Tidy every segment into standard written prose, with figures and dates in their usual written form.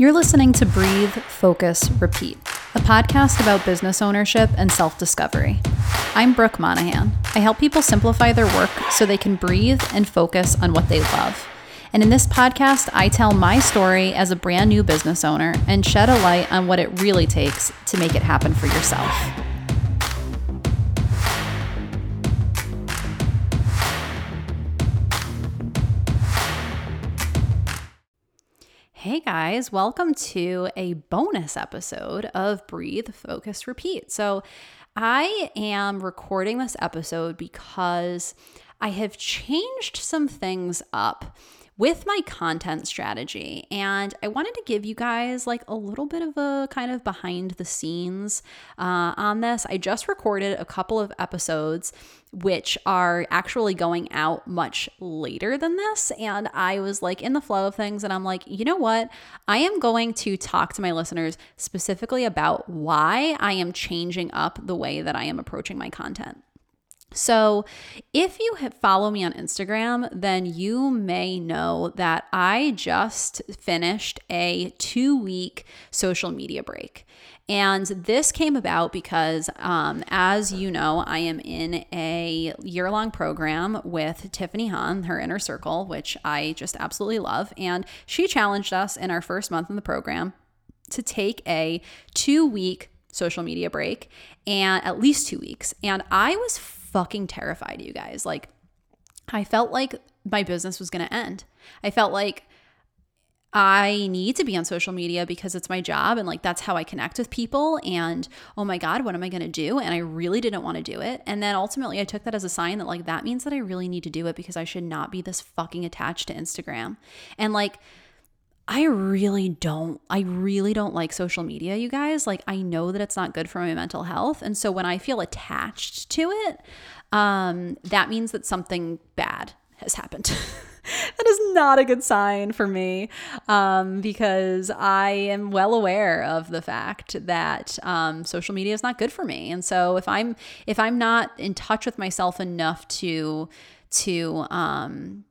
You're listening to Breathe, Focus, Repeat, a podcast about business ownership and self-discovery. I'm Brooke Monahan. I help people simplify their work so they can breathe and focus on what they love. And in this podcast, I tell my story as a brand new business owner and shed a light on what it really takes to make it happen for yourself. Hey guys, welcome to a bonus episode of Breathe, Focus, Repeat. So I am recording this episode because I have changed some things up with my content strategy, and I wanted to give you guys like a little bit of a kind of behind the scenes on this. I just recorded a couple of episodes which are actually going out much later than this, and I was like in the flow of things and I'm like, you know what? I am going to talk to my listeners specifically about why I am changing up the way that I am approaching my content. So if you follow me on Instagram, then you may know that I just finished a 2-week social media break. And this came about because, as you know, I am in a year-long program with Tiffany Han, her inner circle, which I just absolutely love. And she challenged us in our first month in the program to take a 2-week social media break, and at least 2 weeks. And I was fucking terrified, you guys. Like, I felt like my business was going to end. I felt like I need to be on social media because it's my job and like that's how I connect with people, and oh my God, what am I going to do? And I really didn't want to do it. And then ultimately I took that as a sign that like that means that I really need to do it because I should not be this fucking attached to Instagram. And like I really don't like social media, you guys. Like, I know that it's not good for my mental health. And so when I feel attached to it, that means that something bad has happened. That is not a good sign for me, because I am well aware of the fact that social media is not good for me. And so if I'm not in touch with myself enough to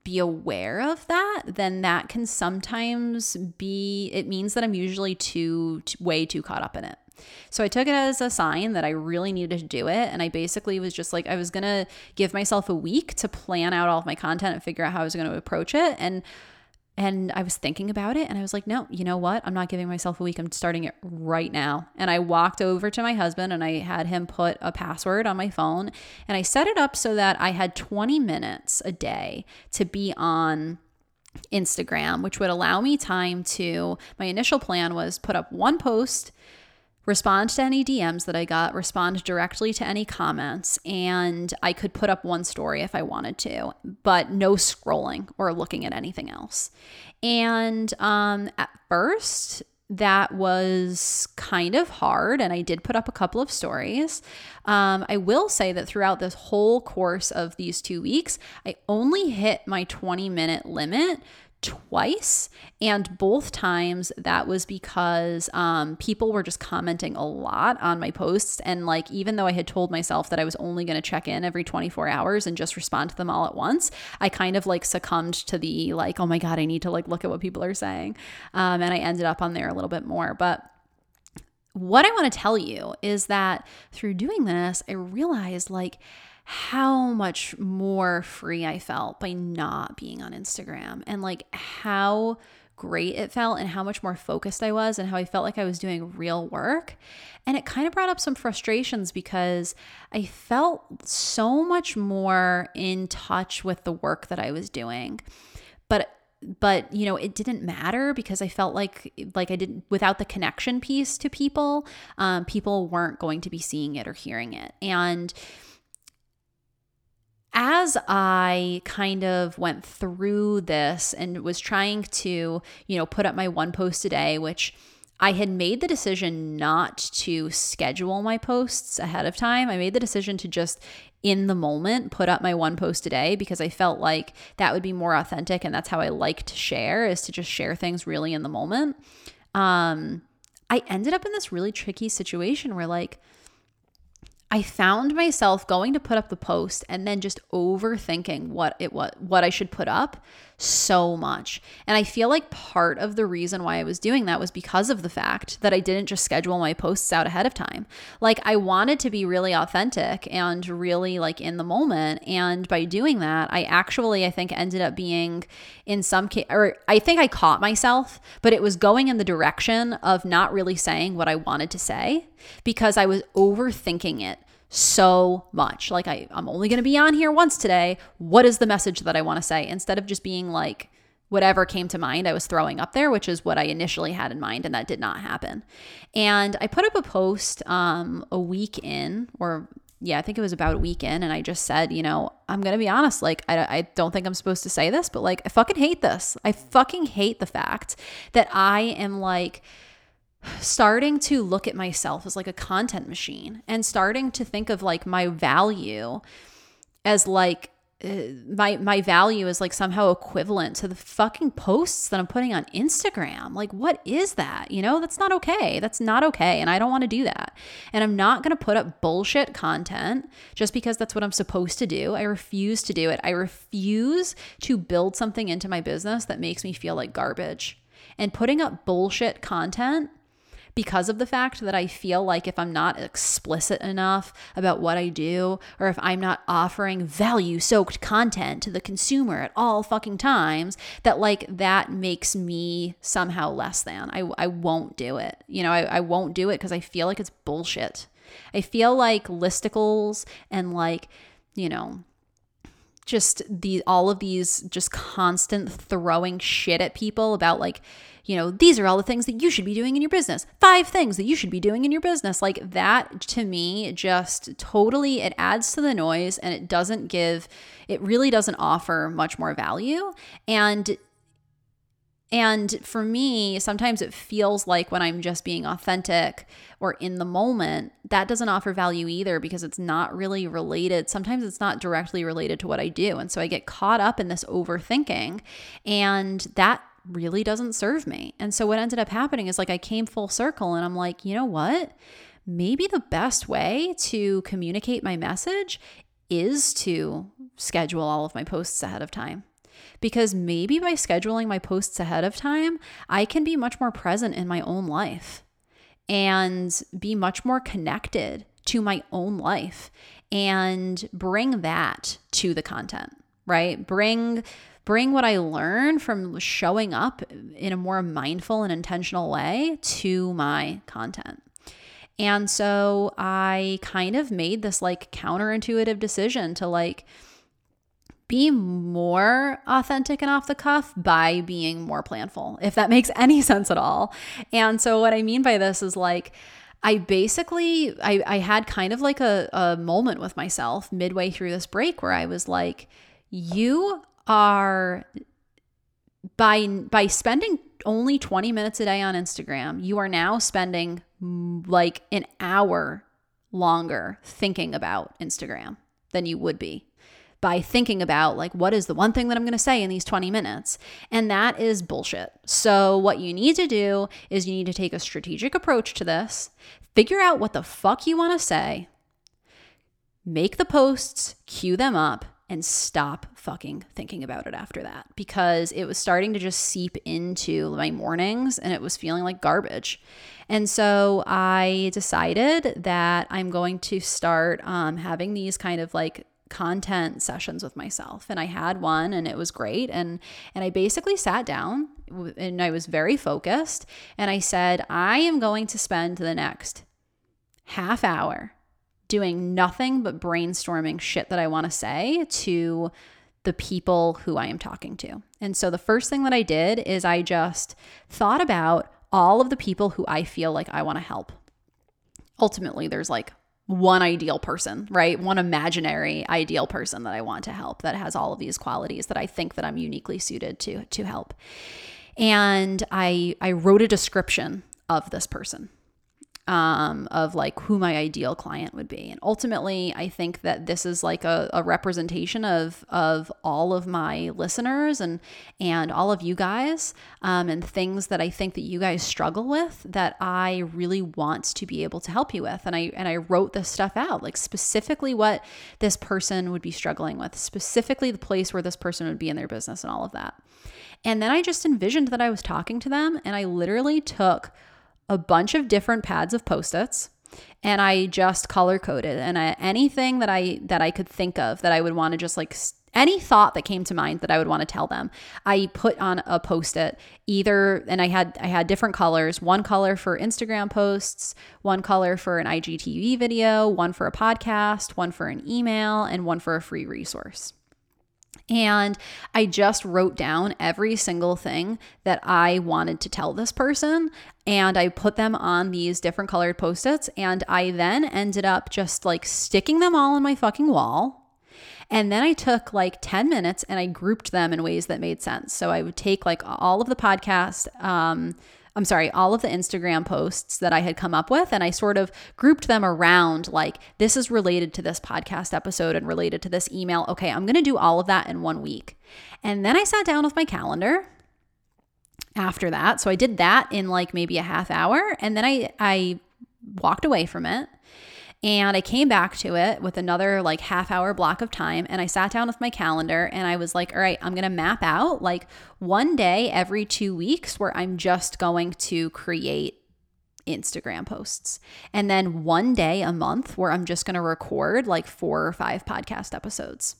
be aware of that, then that can sometimes be, it means that I'm usually way too caught up in it. So I took it as a sign that I really needed to do it. And I basically was just like, I was going to give myself a week to plan out all of my content and figure out how I was going to approach it. And I was thinking about it and I was like, no, you know what? I'm not giving myself a week. I'm starting it right now. And I walked over to my husband and I had him put a password on my phone, and I set it up so that I had 20 minutes a day to be on Instagram, which would allow me time to, my initial plan was put up one post, respond to any DMs that I got, respond directly to any comments, and I could put up one story if I wanted to, but no scrolling or looking at anything else. And at first, that was kind of hard, and I did put up a couple of stories. I will say that throughout this whole course of these 2 weeks, I only hit my 20-minute limit twice, and both times that was because people were just commenting a lot on my posts, and like even though I had told myself that I was only going to check in every 24 hours and just respond to them all at once, I kind of like succumbed to the like, oh my God, I need to like look at what people are saying, and I ended up on there a little bit more. But what I want to tell you is that through doing this, I realized like how much more free I felt by not being on Instagram, and like how great it felt and how much more focused I was and how I felt like I was doing real work. And it kind of brought up some frustrations because I felt so much more in touch with the work that I was doing. But you know, it didn't matter because I felt like I didn't, without the connection piece to people, people weren't going to be seeing it or hearing it. And as I kind of went through this and was trying to, you know, put up my one post a day, which I had made the decision not to schedule my posts ahead of time. I made the decision to just in the moment put up my one post a day because I felt like that would be more authentic, and that's how I like to share, is to just share things really in the moment. I ended up in this really tricky situation where like I found myself going to put up the post and then just overthinking what I should put up so much. And I feel like part of the reason why I was doing that was because of the fact that I didn't just schedule my posts out ahead of time. Like, I wanted to be really authentic and really like in the moment. And by doing that, I actually, I think, ended up being in some case, or I think I caught myself, but it was going in the direction of not really saying what I wanted to say because I was overthinking it so much. Like, I'm only going to be on here once today. What is the message that I want to say? Instead of just being like, whatever came to mind I was throwing up there, which is what I initially had in mind, and that did not happen. And I put up a post a week in, or yeah, I think it was about a week in, and I just said, you know, I'm going to be honest, like, I don't think I'm supposed to say this, but like, I fucking hate this. I fucking hate the fact that I am like starting to look at myself as like a content machine and starting to think of like my value as like my value is like somehow equivalent to the fucking posts that I'm putting on Instagram. Like, what is that? You know, that's not okay. That's not okay. And I don't want to do that. And I'm not going to put up bullshit content just because that's what I'm supposed to do. I refuse to do it. I refuse to build something into my business that makes me feel like garbage. And putting up bullshit content because of the fact that I feel like if I'm not explicit enough about what I do, or if I'm not offering value-soaked content to the consumer at all fucking times, that like that makes me somehow less than. I won't do it. You know, I won't do it because I feel like it's bullshit. I feel like listicles and like, you know, just all of these just constant throwing shit at people about like, you know, these are all the things that you should be doing in your business. 5 things that you should be doing in your business. Like, that to me just totally, it adds to the noise, and it doesn't give, it really doesn't offer much more value. And for me, sometimes it feels like when I'm just being authentic or in the moment, that doesn't offer value either because it's not really related. Sometimes it's not directly related to what I do. And so I get caught up in this overthinking, and that really doesn't serve me. And so what ended up happening is like I came full circle, and I'm like, you know what? Maybe the best way to communicate my message is to schedule all of my posts ahead of time. Because maybe by scheduling my posts ahead of time, I can be much more present in my own life and be much more connected to my own life and bring that to the content, right? Bring what I learn from showing up in a more mindful and intentional way to my content. And so I kind of made this like counterintuitive decision to like be more authentic and off the cuff by being more planful, if that makes any sense at all. And so what I mean by this is like, I had kind of like a moment with myself midway through this break where I was like, you are, by spending only 20 minutes a day on Instagram, you are now spending like an hour longer thinking about Instagram than you would be by thinking about like, what is the one thing that I'm going to say in these 20 minutes? And that is bullshit. So what you need to do is you need to take a strategic approach to this, figure out what the fuck you want to say, make the posts, queue them up, and stop fucking thinking about it after that, because it was starting to just seep into my mornings and it was feeling like garbage. And so I decided that I'm going to start having these kind of like content sessions with myself. And I had one, and it was great. And I basically sat down and I was very focused, and I said, I am going to spend the next half hour doing nothing but brainstorming shit that I want to say to the people who I am talking to. And so the first thing that I did is I just thought about all of the people who I feel like I want to help. Ultimately, there's like one ideal person, right? One imaginary ideal person that I want to help that has all of these qualities that I think that I'm uniquely suited to help. And I wrote a description of this person. of like who my ideal client would be. And ultimately, I think that this is like a representation of all of my listeners and all of you guys, and things that I think that you guys struggle with that I really want to be able to help you with. And I wrote this stuff out, like specifically what this person would be struggling with, specifically the place where this person would be in their business and all of that. And then I just envisioned that I was talking to them, and I literally took a bunch of different pads of Post-its, and I just color coded, and anything that I could think of that I would want to just like any thought that came to mind that I would want to tell them, I put on a Post-it either, and I had different colors, one color for Instagram posts, one color for an IGTV video, one for a podcast, one for an email, and one for a free resource. And I just wrote down every single thing that I wanted to tell this person, and I put them on these different colored Post-its, and I then ended up just like sticking them all on my fucking wall. And then I took like 10 minutes and I grouped them in ways that made sense. So I would take like all of the podcast, all of the Instagram posts that I had come up with, and I sort of grouped them around like this is related to this podcast episode and related to this email. Okay, I'm going to do all of that in 1 week. And then I sat down with my calendar after that. So I did that in like maybe a half hour, and then I walked away from it. And I came back to it with another like half hour block of time, and I sat down with my calendar, and I was like, all right, I'm going to map out like one day every 2 weeks where I'm just going to create Instagram posts, and then one day a month where I'm just going to record like 4 or 5 podcast episodes,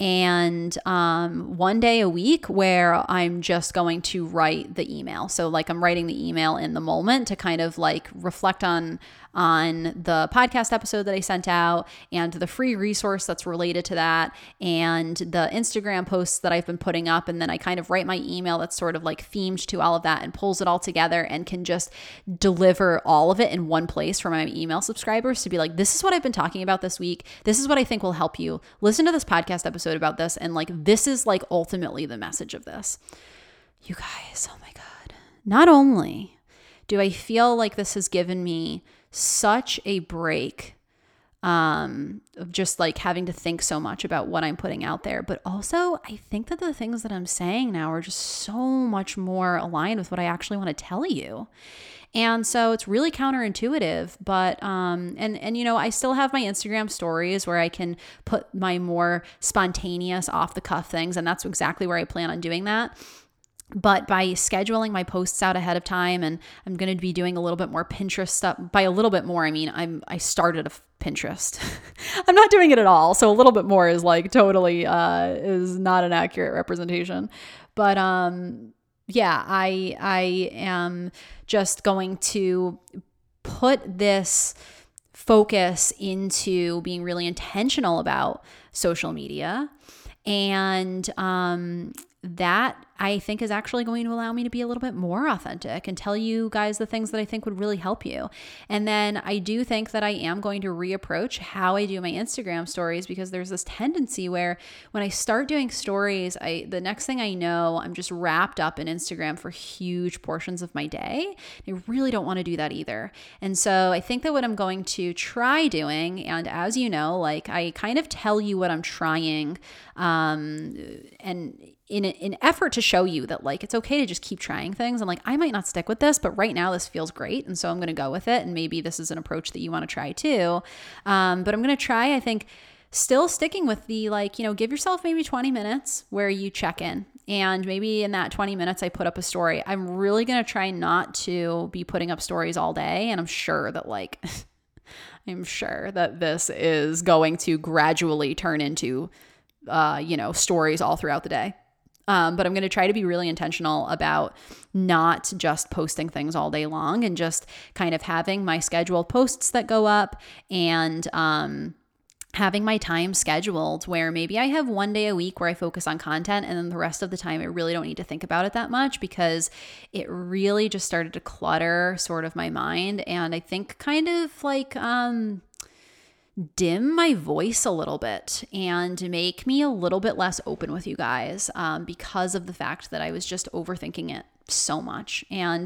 and one day a week where I'm just going to write the email. So like I'm writing the email in the moment to kind of like reflect on the podcast episode that I sent out and the free resource that's related to that and the Instagram posts that I've been putting up. And then I kind of write my email that's sort of like themed to all of that and pulls it all together and can just deliver all of it in one place for my email subscribers to be like, this is what I've been talking about this week. This is what I think will help you. Listen to this podcast episode about this, and like this is like ultimately the message of this. You guys, oh my God. Not only do I feel like this has given me such a break of just like having to think so much about what I'm putting out there, but also I think that the things that I'm saying now are just so much more aligned with what I actually want to tell you. And so it's really counterintuitive, but, and you know, I still have my Instagram stories where I can put my more spontaneous off the cuff things. And that's exactly where I plan on doing that. But by scheduling my posts out ahead of time, and I'm going to be doing a little bit more Pinterest stuff. By a little bit more, I mean, I started a Pinterest. I'm not doing it at all. So a little bit more is like totally, is not an accurate representation, but, yeah, I am just going to put this focus into being really intentional about social media, and that I think is actually going to allow me to be a little bit more authentic and tell you guys the things that I think would really help you. And then I do think that I am going to reapproach how I do my Instagram stories, because there's this tendency where when I start doing stories, the next thing I know, I'm just wrapped up in Instagram for huge portions of my day. I really don't want to do that either. And so I think that what I'm going to try doing, and as you know, like I kind of tell you what I'm trying, and in an effort to show you that like it's okay to just keep trying things. I'm like, I might not stick with this, but right now this feels great, and so I'm going to go with it, and maybe this is an approach that you want to try too. But I'm going to try, I think, still sticking with the like, you know, give yourself maybe 20 minutes where you check in, and maybe in that 20 minutes I put up a story. I'm really going to try not to be putting up stories all day, and I'm sure that this is going to gradually turn into you know, stories all throughout the day. But I'm going to try to be really intentional about not just posting things all day long, and just kind of having my scheduled posts that go up, and having my time scheduled where maybe I have one day a week where I focus on content, and then the rest of the time I really don't need to think about it that much, because it really just started to clutter sort of my mind, and I think kind of like dim my voice a little bit and make me a little bit less open with you guys because of the fact that I was just overthinking it so much. And,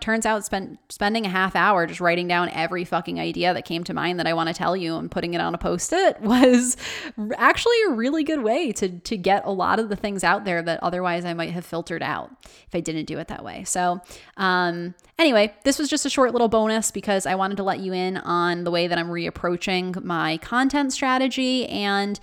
turns out spending a half hour just writing down every fucking idea that came to mind that I want to tell you and putting it on a Post-it was actually a really good way to get a lot of the things out there that otherwise I might have filtered out if I didn't do it that way. So, anyway, this was just a short little bonus because I wanted to let you in on the way that I'm reapproaching my content strategy. And,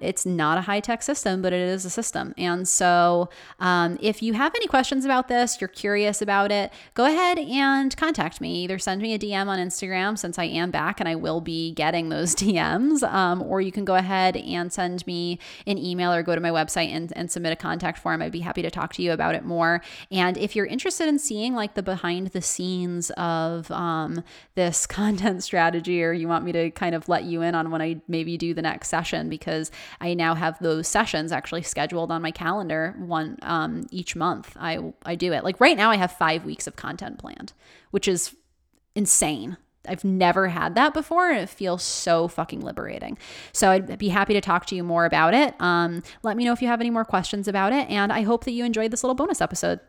it's not a high-tech system, but it is a system. And so if you have any questions about this, you're curious about it, go ahead and contact me. Either send me a DM on Instagram, since I am back and I will be getting those DMs, or you can go ahead and send me an email or go to my website and submit a contact form. I'd be happy to talk to you about it more. And if you're interested in seeing like the behind the scenes of this content strategy, or you want me to kind of let you in on when I maybe do the next session, because I now have those sessions actually scheduled on my calendar one each month. I do it. Like right now I have 5 weeks of content planned, which is insane. I've never had that before, and it feels so fucking liberating. So I'd be happy to talk to you more about it. Let me know if you have any more questions about it, and I hope that you enjoyed this little bonus episode.